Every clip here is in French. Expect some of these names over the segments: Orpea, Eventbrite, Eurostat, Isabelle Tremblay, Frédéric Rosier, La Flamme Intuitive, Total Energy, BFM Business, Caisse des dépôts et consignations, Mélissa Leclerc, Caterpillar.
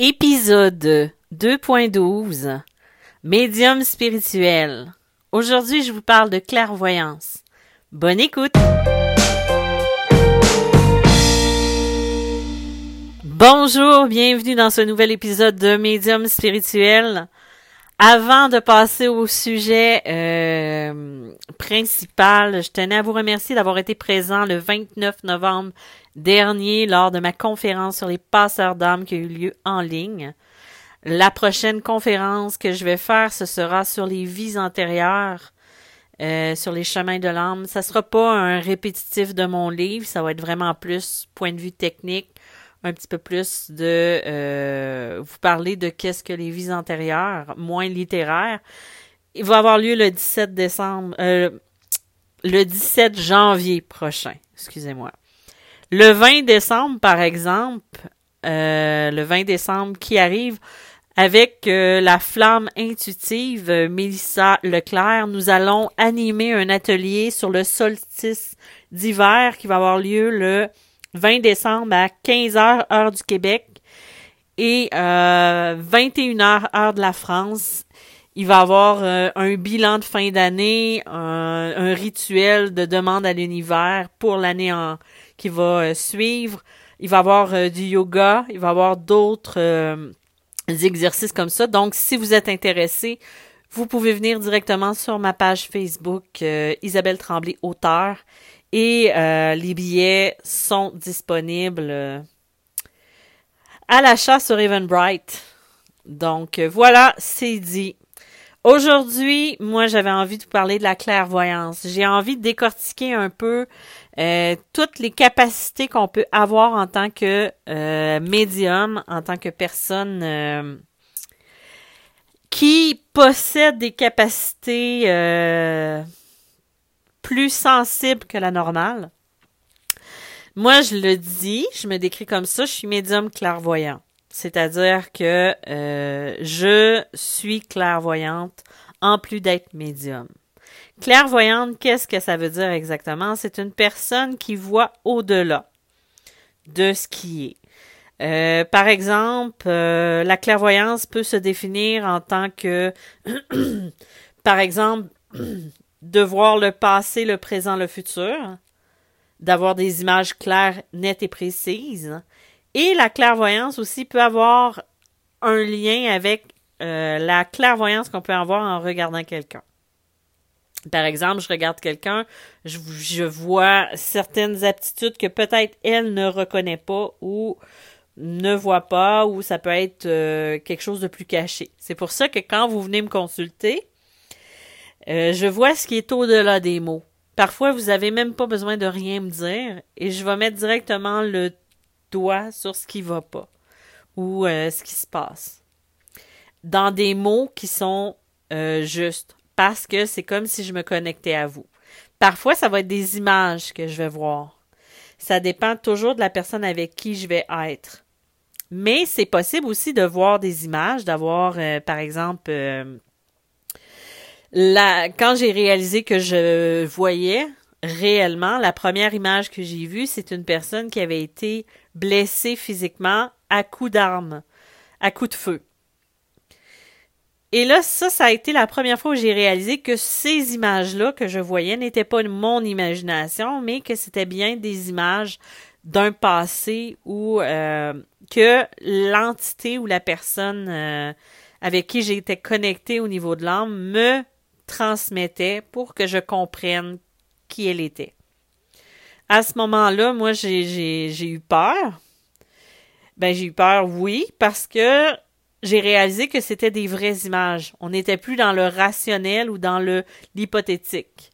Épisode 2.12 Médium spirituel. Aujourd'hui, je vous parle de clairvoyance. Bonne écoute! Bonjour, bienvenue dans ce nouvel épisode de Médium spirituel. Avant de passer au sujet principal, je tenais à vous remercier d'avoir été présent le 29 novembre dernier lors de ma conférence sur les passeurs d'âme qui a eu lieu en ligne. La prochaine conférence que je vais faire, ce sera sur les vies antérieures, sur les chemins de l'âme. Ça sera pas un répétitif de mon livre, ça va être vraiment plus point de vue technique, un petit peu plus de vous parler de qu'est-ce que les vies antérieures, moins littéraires. Il va avoir lieu le 17 janvier prochain, excusez-moi. Le 20 décembre, par exemple, qui arrive avec La Flamme Intuitive, Mélissa Leclerc, nous allons animer un atelier sur le solstice d'hiver qui va avoir lieu le 20 décembre à 15h, heure du Québec, et 21h, heure de la France. Il va y avoir un bilan de fin d'année, un rituel de demande à l'univers pour l'année qui va suivre. Il va y avoir du yoga, il va y avoir d'autres exercices comme ça. Donc, si vous êtes intéressé, vous pouvez venir directement sur ma page Facebook, Isabelle Tremblay, auteure. Et les billets sont disponibles à l'achat sur Eventbrite. Donc, voilà, c'est dit. Aujourd'hui, moi, j'avais envie de vous parler de la clairvoyance. J'ai envie de décortiquer un peu toutes les capacités qu'on peut avoir en tant que médium, en tant que personne qui possède des capacités plus sensible que la normale. Moi, je le dis, je me décris comme ça, je suis médium clairvoyant. C'est-à-dire que je suis clairvoyante en plus d'être médium. Clairvoyante, qu'est-ce que ça veut dire exactement? C'est une personne qui voit au-delà de ce qui est. Par exemple, la clairvoyance peut se définir en tant que, par exemple, de voir le passé, le présent, le futur, d'avoir des images claires, nettes et précises. Et la clairvoyance aussi peut avoir un lien avec la clairvoyance qu'on peut avoir en regardant quelqu'un. Par exemple, je regarde quelqu'un, je vois certaines aptitudes que peut-être elle ne reconnaît pas ou ne voit pas, ou ça peut être quelque chose de plus caché. C'est pour ça que quand vous venez me consulter, je vois ce qui est au-delà des mots. Parfois, vous n'avez même pas besoin de rien me dire et je vais mettre directement le doigt sur ce qui ne va pas ou ce qui se passe. Dans des mots qui sont justes, parce que c'est comme si je me connectais à vous. Parfois, ça va être des images que je vais voir. Ça dépend toujours de la personne avec qui je vais être. Mais c'est possible aussi de voir des images, d'avoir, par exemple... Quand j'ai réalisé que je voyais réellement, la première image que j'ai vue, c'est une personne qui avait été blessée physiquement à coups d'armes, à coups de feu. Et là, ça a été la première fois où j'ai réalisé que ces images-là que je voyais n'étaient pas mon imagination, mais que c'était bien des images d'un passé où que l'entité ou la personne avec qui j'étais connectée au niveau de l'âme me transmettait pour que je comprenne qui elle était. À ce moment-là, moi, j'ai eu peur. J'ai eu peur, oui, parce que j'ai réalisé que c'était des vraies images. On n'était plus dans le rationnel ou dans l'hypothétique.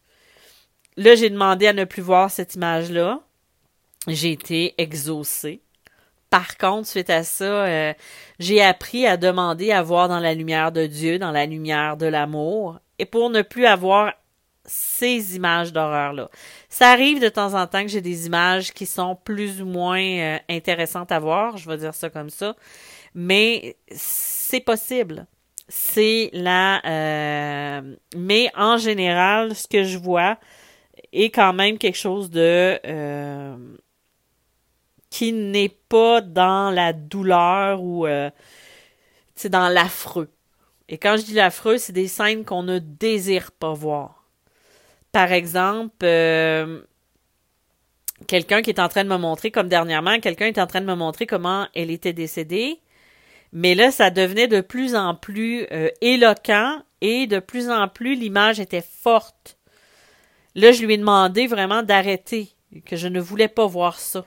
Là, j'ai demandé à ne plus voir cette image-là. J'ai été exaucée. Par contre, suite à ça, j'ai appris à demander à voir dans la lumière de Dieu, dans la lumière de l'amour, et pour ne plus avoir ces images d'horreur-là. Ça arrive de temps en temps que j'ai des images qui sont plus ou moins intéressantes à voir, je vais dire ça comme ça, mais c'est possible. Mais en général, ce que je vois est quand même quelque chose de... qui n'est pas dans la douleur ou dans l'affreux. Et quand je dis l'affreux, c'est des scènes qu'on ne désire pas voir. Par exemple, quelqu'un qui est en train de me montrer, comme dernièrement, quelqu'un est en train de me montrer comment elle était décédée. Mais là, ça devenait de plus en plus éloquent et de plus en plus l'image était forte. Là, je lui ai demandé vraiment d'arrêter, que je ne voulais pas voir ça.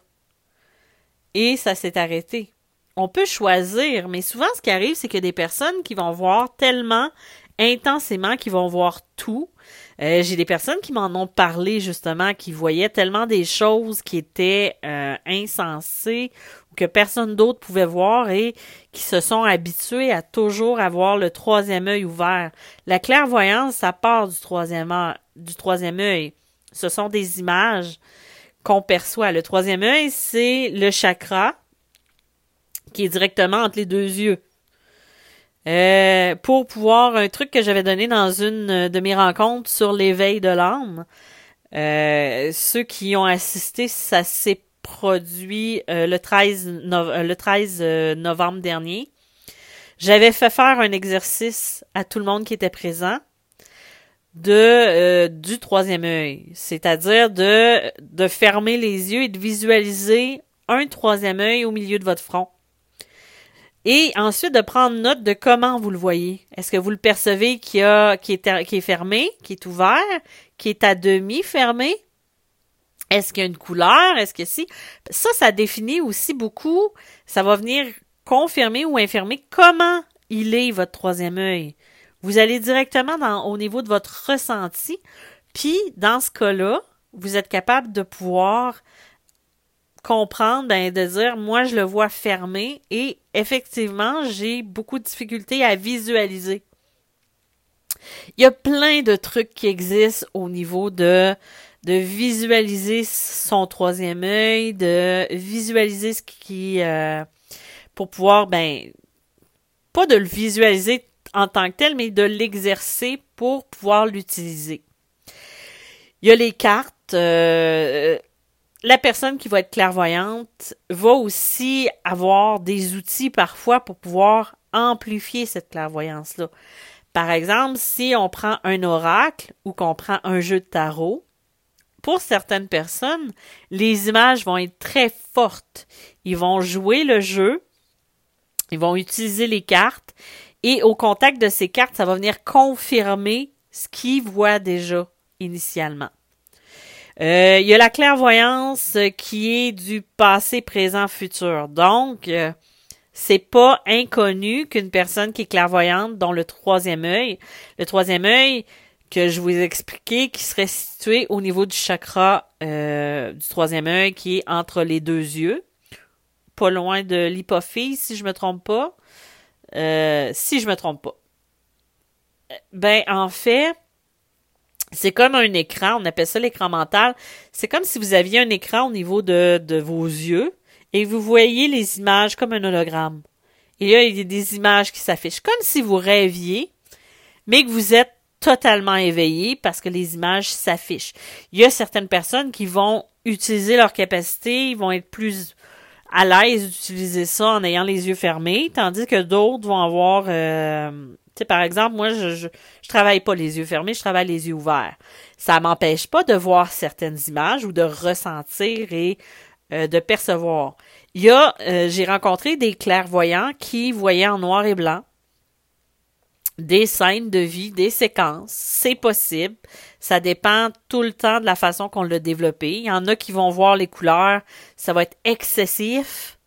Et ça s'est arrêté. On peut choisir, mais souvent ce qui arrive, c'est que des personnes qui vont voir tellement intensément, qui vont voir tout. J'ai des personnes qui m'en ont parlé justement, qui voyaient tellement des choses qui étaient insensées ou que personne d'autre pouvait voir et qui se sont habituées à toujours avoir le troisième œil ouvert. La clairvoyance, ça part du troisième œil. Ce sont des images qu'on perçoit. Le troisième œil, c'est le chakra qui est directement entre les deux yeux. Pour pouvoir, un truc que j'avais donné dans une de mes rencontres sur l'éveil de l'âme, ceux qui ont assisté, ça s'est produit le 13 novembre dernier. J'avais fait faire un exercice à tout le monde qui était présent du troisième œil, c'est-à-dire de fermer les yeux et de visualiser un troisième œil au milieu de votre front. Et ensuite, de prendre note de comment vous le voyez. Est-ce que vous le percevez qui est fermé, qui est ouvert, qui est à demi fermé? Est-ce qu'il y a une couleur? Est-ce que si? Ça définit aussi beaucoup, ça va venir confirmer ou infirmer comment il est votre troisième œil. Vous allez directement au niveau de votre ressenti, puis dans ce cas-là, vous êtes capable de pouvoir comprendre, de dire, moi, je le vois fermé et effectivement, j'ai beaucoup de difficultés à visualiser. Il y a plein de trucs qui existent au niveau de visualiser son troisième œil, de visualiser ce qui... pour pouvoir, pas de le visualiser en tant que tel, mais de l'exercer pour pouvoir l'utiliser. Il y a les cartes... La personne qui va être clairvoyante va aussi avoir des outils parfois pour pouvoir amplifier cette clairvoyance-là. Par exemple, si on prend un oracle ou qu'on prend un jeu de tarot, pour certaines personnes, les images vont être très fortes. Ils vont jouer le jeu, ils vont utiliser les cartes et au contact de ces cartes, ça va venir confirmer ce qu'ils voient déjà initialement. Il y a la clairvoyance qui est du passé, présent, futur. Donc, c'est pas inconnu qu'une personne qui est clairvoyante, dont le troisième œil que je vous ai expliqué, qui serait situé au niveau du chakra du troisième œil, qui est entre les deux yeux, pas loin de l'hypophyse, si je me trompe pas. En fait, c'est comme un écran, on appelle ça l'écran mental. C'est comme si vous aviez un écran au niveau de vos yeux et vous voyez les images comme un hologramme. Et là, il y a des images qui s'affichent, comme si vous rêviez, mais que vous êtes totalement éveillé parce que les images s'affichent. Il y a certaines personnes qui vont utiliser leur capacité, ils vont être plus à l'aise d'utiliser ça en ayant les yeux fermés, tandis que d'autres vont avoir... par exemple, moi, je travaille pas les yeux fermés, je travaille les yeux ouverts. Ça m'empêche pas de voir certaines images ou de ressentir et de percevoir. J'ai rencontré des clairvoyants qui voyaient en noir et blanc des scènes de vie, des séquences. C'est possible. Ça dépend tout le temps de la façon qu'on l'a développé. Il y en a qui vont voir les couleurs. Ça va être excessif.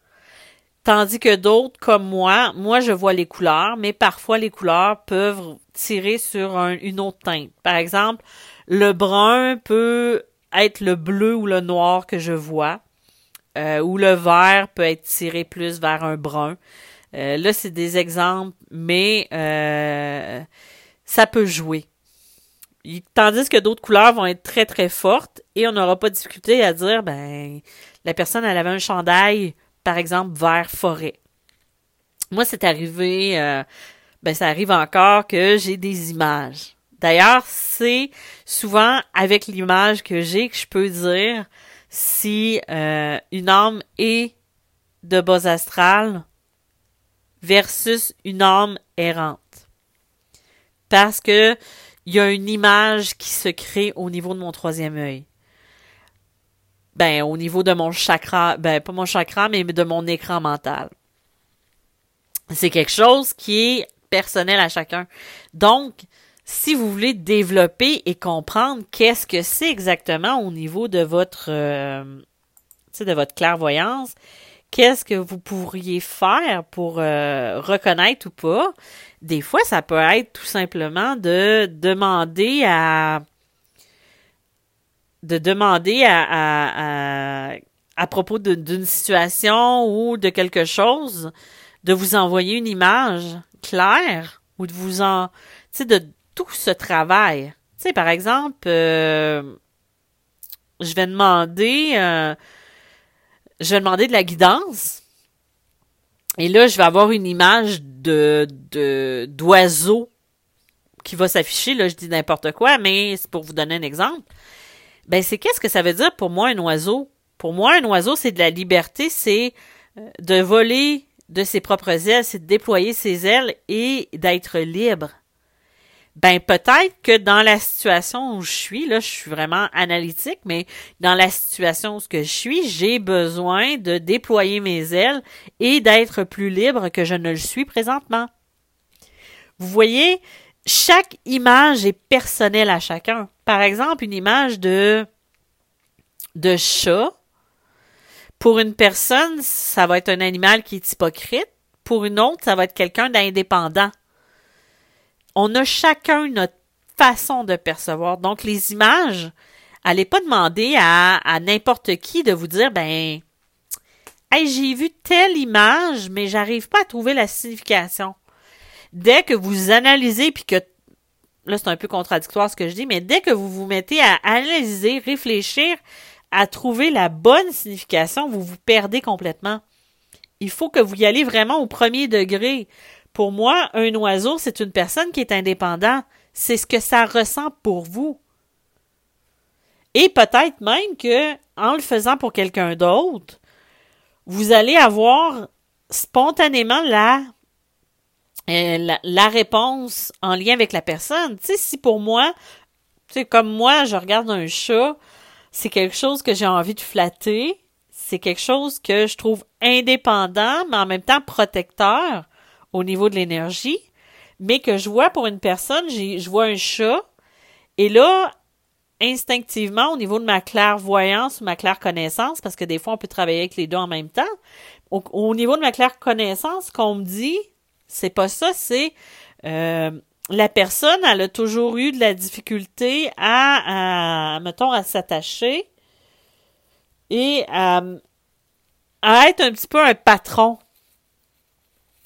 Tandis que d'autres, comme moi, je vois les couleurs, mais parfois les couleurs peuvent tirer sur une autre teinte. Par exemple, le brun peut être le bleu ou le noir que je vois, ou le vert peut être tiré plus vers un brun. Là, c'est des exemples, mais ça peut jouer. Tandis que d'autres couleurs vont être très, très fortes et on n'aura pas de difficulté à dire, la personne, elle avait un chandail... Par exemple, vert forêt. Moi, c'est arrivé, ça arrive encore que j'ai des images. D'ailleurs, c'est souvent avec l'image que j'ai que je peux dire si une âme est de bas astral versus une âme errante. Parce que il y a une image qui se crée au niveau de mon troisième œil. Ben, au niveau de mon chakra, pas mon chakra, mais de mon écran mental. C'est quelque chose qui est personnel à chacun. Donc, si vous voulez développer et comprendre qu'est-ce que c'est exactement au niveau de votre, de votre clairvoyance, qu'est-ce que vous pourriez faire pour reconnaître ou pas? Des fois, ça peut être tout simplement de demander à propos d'une situation ou de quelque chose, de vous envoyer une image claire ou de vous en... Tu sais, de tout ce travail. Tu sais, par exemple, je vais demander de la guidance et là, je vais avoir une image d'oiseau qui va s'afficher. Là, je dis n'importe quoi, mais c'est pour vous donner un exemple. Ben, c'est qu'est-ce que ça veut dire pour moi un oiseau? Pour moi, un oiseau, c'est de la liberté, c'est de voler de ses propres ailes, c'est de déployer ses ailes et d'être libre. Ben, peut-être que dans la situation où je suis, là, je suis vraiment analytique, mais dans la situation où je suis, j'ai besoin de déployer mes ailes et d'être plus libre que je ne le suis présentement. Vous voyez, chaque image est personnelle à chacun. Par exemple, une image de chat, pour une personne, ça va être un animal qui est hypocrite. Pour une autre, ça va être quelqu'un d'indépendant. On a chacun notre façon de percevoir. Donc, les images, allez pas demander à n'importe qui de vous dire, hey, j'ai vu telle image, mais j'arrive pas à trouver la signification. Dès que vous analysez, puis que, là, c'est un peu contradictoire ce que je dis, mais dès que vous vous mettez à analyser, réfléchir, à trouver la bonne signification, vous vous perdez complètement. Il faut que vous y allez vraiment au premier degré. Pour moi, un oiseau, c'est une personne qui est indépendante. C'est ce que ça ressent pour vous. Et peut-être même que, en le faisant pour quelqu'un d'autre, vous allez avoir spontanément la réponse en lien avec la personne. Tu sais, si pour moi, tu sais, comme moi, je regarde un chat, c'est quelque chose que j'ai envie de flatter, c'est quelque chose que je trouve indépendant, mais en même temps protecteur, au niveau de l'énergie, mais que je vois pour une personne, je vois un chat, et là, instinctivement, au niveau de ma clairvoyance ou ma clairconnaissance, parce que des fois, on peut travailler avec les deux en même temps, au niveau de ma clairconnaissance, qu'on me dit, c'est pas ça, c'est la personne, elle a toujours eu de la difficulté à s'attacher et à être un petit peu un patron.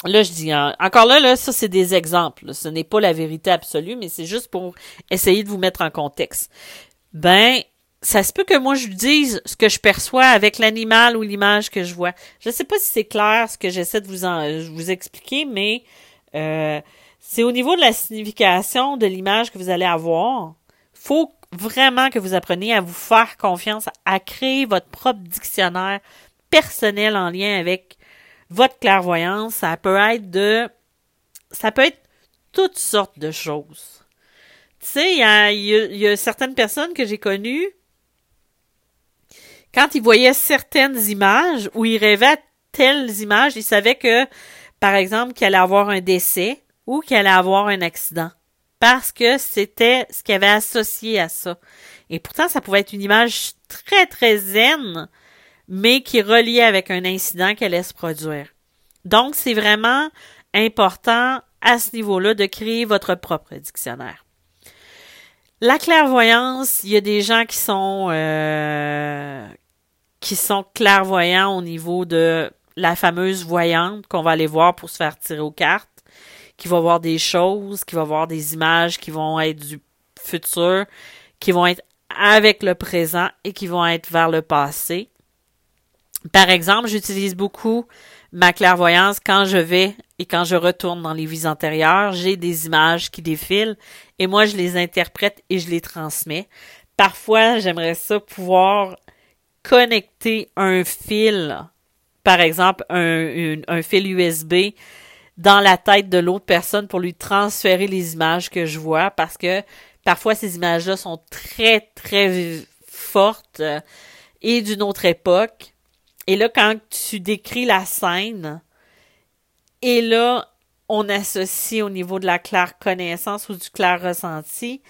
Là, je dis, encore là, ça, c'est des exemples. Ce n'est pas la vérité absolue, mais c'est juste pour essayer de vous mettre en contexte. Ben, ça se peut que moi, je dise ce que je perçois avec l'animal ou l'image que je vois. Je ne sais pas si c'est clair ce que j'essaie de vous expliquer, mais c'est au niveau de la signification de l'image que vous allez avoir. Faut vraiment que vous appreniez à vous faire confiance, à créer votre propre dictionnaire personnel en lien avec votre clairvoyance. Ça peut être toutes sortes de choses. Tu sais, il y a certaines personnes que j'ai connues, quand ils voyaient certaines images ou ils rêvaient telles images, ils savaient que, par exemple, qu'il allait avoir un décès ou qu'il allait avoir un accident. Parce que c'était ce qu'ils avaient associé à ça. Et pourtant, ça pouvait être une image très, très zen, mais qui est relié avec un incident qu'elle laisse produire. Donc, c'est vraiment important à ce niveau-là de créer votre propre dictionnaire. La clairvoyance, il y a des gens qui sont clairvoyants au niveau de la fameuse voyante qu'on va aller voir pour se faire tirer aux cartes, qui va voir des choses, qui va voir des images qui vont être du futur, qui vont être avec le présent et qui vont être vers le passé. Par exemple, j'utilise beaucoup ma clairvoyance quand je vais et quand je retourne dans les vies antérieures. J'ai des images qui défilent et moi, je les interprète et je les transmets. Parfois, j'aimerais ça pouvoir connecter un fil, par exemple un fil USB, dans la tête de l'autre personne pour lui transférer les images que je vois, parce que parfois ces images-là sont très, très fortes et d'une autre époque. Et là, quand tu décris la scène, et là, on associe au niveau de la claire connaissance ou du clair ressenti,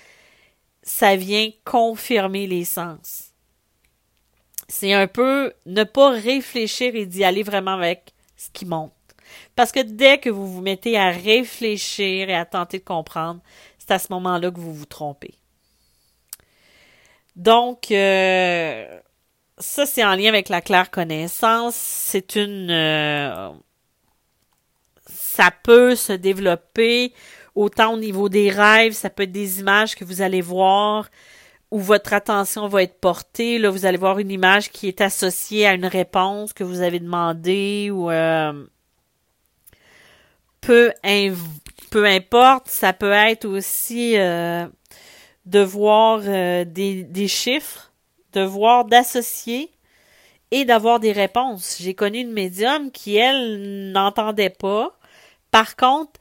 ça vient confirmer les sens. C'est un peu ne pas réfléchir et d'y aller vraiment avec ce qui monte. Parce que dès que vous vous mettez à réfléchir et à tenter de comprendre, c'est à ce moment-là que vous vous trompez. Donc, ça, c'est en lien avec la claire connaissance. C'est une... ça peut se développer autant au niveau des rêves, ça peut être des images que vous allez voir où votre attention va être portée. Là, vous allez voir une image qui est associée à une réponse que vous avez demandée ou... peu importe, ça peut être aussi de voir des chiffres, de voir, d'associer et d'avoir des réponses. J'ai connu une médium qui, elle, n'entendait pas. Par contre,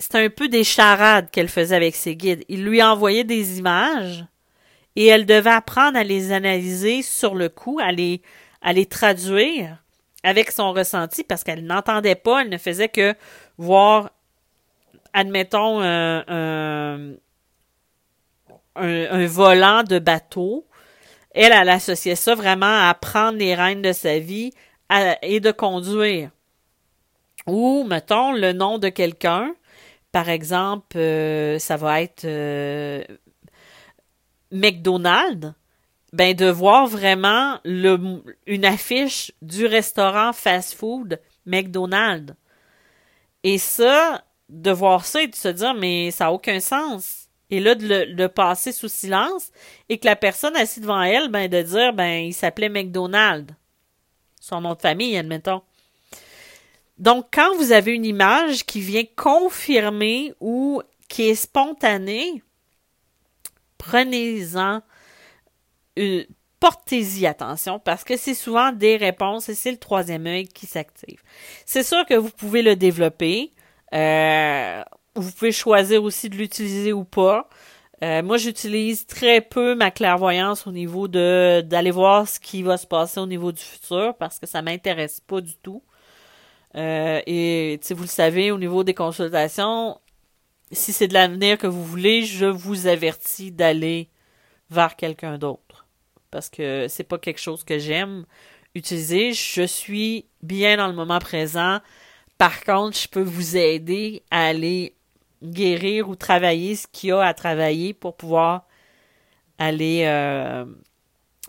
c'était un peu des charades qu'elle faisait avec ses guides. Il lui envoyait des images et elle devait apprendre à les analyser sur le coup, à les traduire avec son ressenti parce qu'elle n'entendait pas, elle ne faisait que voir, admettons, un volant de bateau. Elle associait ça vraiment à prendre les rênes de sa vie et de conduire. Ou, mettons, le nom de quelqu'un. Par exemple, ça va être McDonald's. Ben, de voir vraiment une affiche du restaurant fast-food McDonald's. Et ça, de voir ça et de se dire « mais ça n'a aucun sens ». Et là, de le passer sous silence et que la personne assise devant elle, ben de dire « ben il s'appelait McDonald ». Son nom de famille, admettons. Donc, quand vous avez une image qui vient confirmer ou qui est spontanée, prenez-en, portez-y attention parce que c'est souvent des réponses et c'est le troisième œil qui s'active. C'est sûr que vous pouvez le développer. Vous pouvez choisir aussi de l'utiliser ou pas. Moi, j'utilise très peu ma clairvoyance au niveau d'aller voir ce qui va se passer au niveau du futur parce que ça m'intéresse pas du tout. Et vous le savez, au niveau des consultations, si c'est de l'avenir que vous voulez, je vous avertis d'aller vers quelqu'un d'autre. Parce que c'est pas quelque chose que j'aime utiliser. Je suis bien dans le moment présent. Par contre, je peux vous aider à aller guérir ou travailler ce qu'il y a à travailler pour pouvoir aller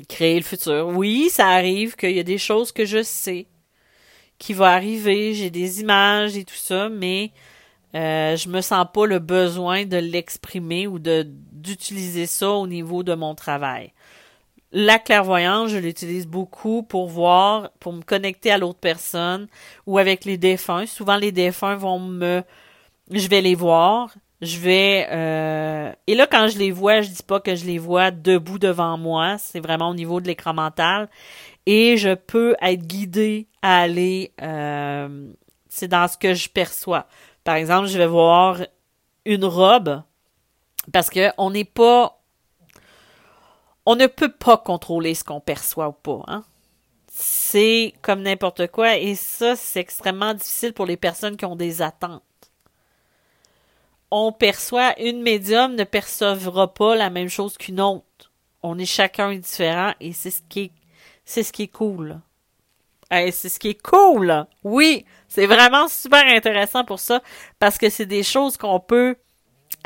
créer le futur. Oui, ça arrive qu'il y a des choses que je sais qui vont arriver. J'ai des images et tout ça, mais je me sens pas le besoin de l'exprimer ou d'utiliser ça au niveau de mon travail. La clairvoyance, je l'utilise beaucoup pour voir, pour me connecter à l'autre personne ou avec les défunts. Souvent, les défunts je vais les voir, et là, quand je les vois, je dis pas que je les vois debout devant moi, c'est vraiment au niveau de l'écran mental et je peux être guidée à aller, c'est dans ce que je perçois. Par exemple, je vais voir une robe parce que on ne peut pas contrôler ce qu'on perçoit ou pas. Hein? C'est comme n'importe quoi. Et ça, c'est extrêmement difficile pour les personnes qui ont des attentes. Une médium ne percevra pas la même chose qu'une autre. On est chacun différent et c'est ce qui est cool. Hey, c'est ce qui est cool! Oui, c'est vraiment super intéressant pour ça parce que c'est des choses qu'on peut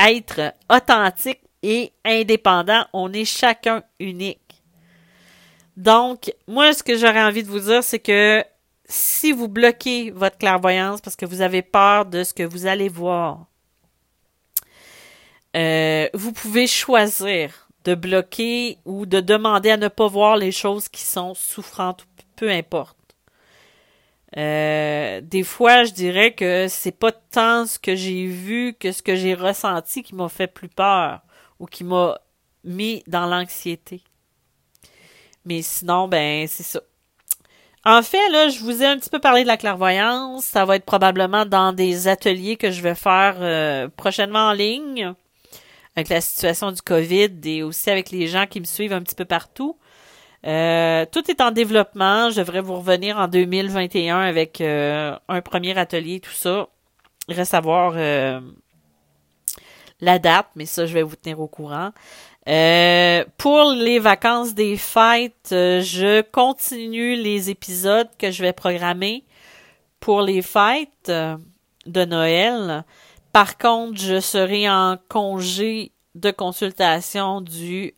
être authentique et indépendant, on est chacun unique. Donc, moi, ce que j'aurais envie de vous dire, c'est que si vous bloquez votre clairvoyance parce que vous avez peur de ce que vous allez voir, vous pouvez choisir de bloquer ou de demander à ne pas voir les choses qui sont souffrantes, peu importe. Des fois, je dirais que c'est pas tant ce que j'ai vu que ce que j'ai ressenti qui m'a fait plus peur. Ou qui m'a mis dans l'anxiété. Mais sinon, ben, c'est ça. En fait, là, je vous ai un petit peu parlé de la clairvoyance. Ça va être probablement dans des ateliers que je vais faire prochainement en ligne, avec la situation du COVID et aussi avec les gens qui me suivent un petit peu partout. Tout est en développement. Je devrais vous revenir en 2021 avec un premier atelier, tout ça. Il reste à voir la date, mais ça, je vais vous tenir au courant. Pour les vacances des fêtes, je continue les épisodes que je vais programmer pour les fêtes de Noël. Par contre, je serai en congé de consultation du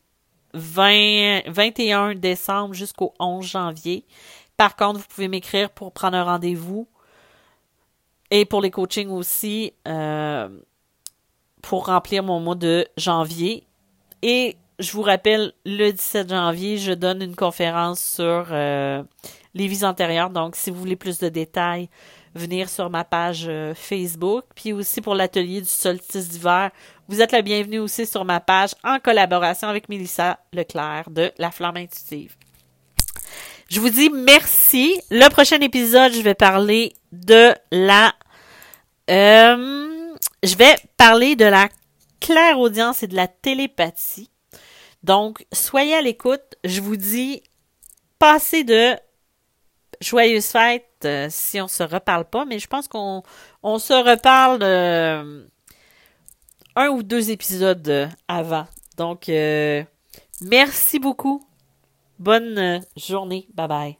21 décembre jusqu'au 11 janvier. Par contre, vous pouvez m'écrire pour prendre un rendez-vous et pour les coachings aussi pour remplir mon mois de janvier. Et je vous rappelle, le 17 janvier, je donne une conférence sur les vies antérieures. Donc, si vous voulez plus de détails, venir sur ma page Facebook. Puis aussi pour l'atelier du solstice d'hiver, vous êtes la bienvenue aussi sur ma page en collaboration avec Mélissa Leclerc de La Flamme Intuitive. Je vous dis merci. Le prochain épisode, je vais parler de la clairaudience et de la télépathie. Donc, soyez à l'écoute. Je vous dis, passez de joyeuses fêtes si on se reparle pas, mais je pense qu'on se reparle un ou deux épisodes avant. Donc, merci beaucoup. Bonne journée. Bye bye.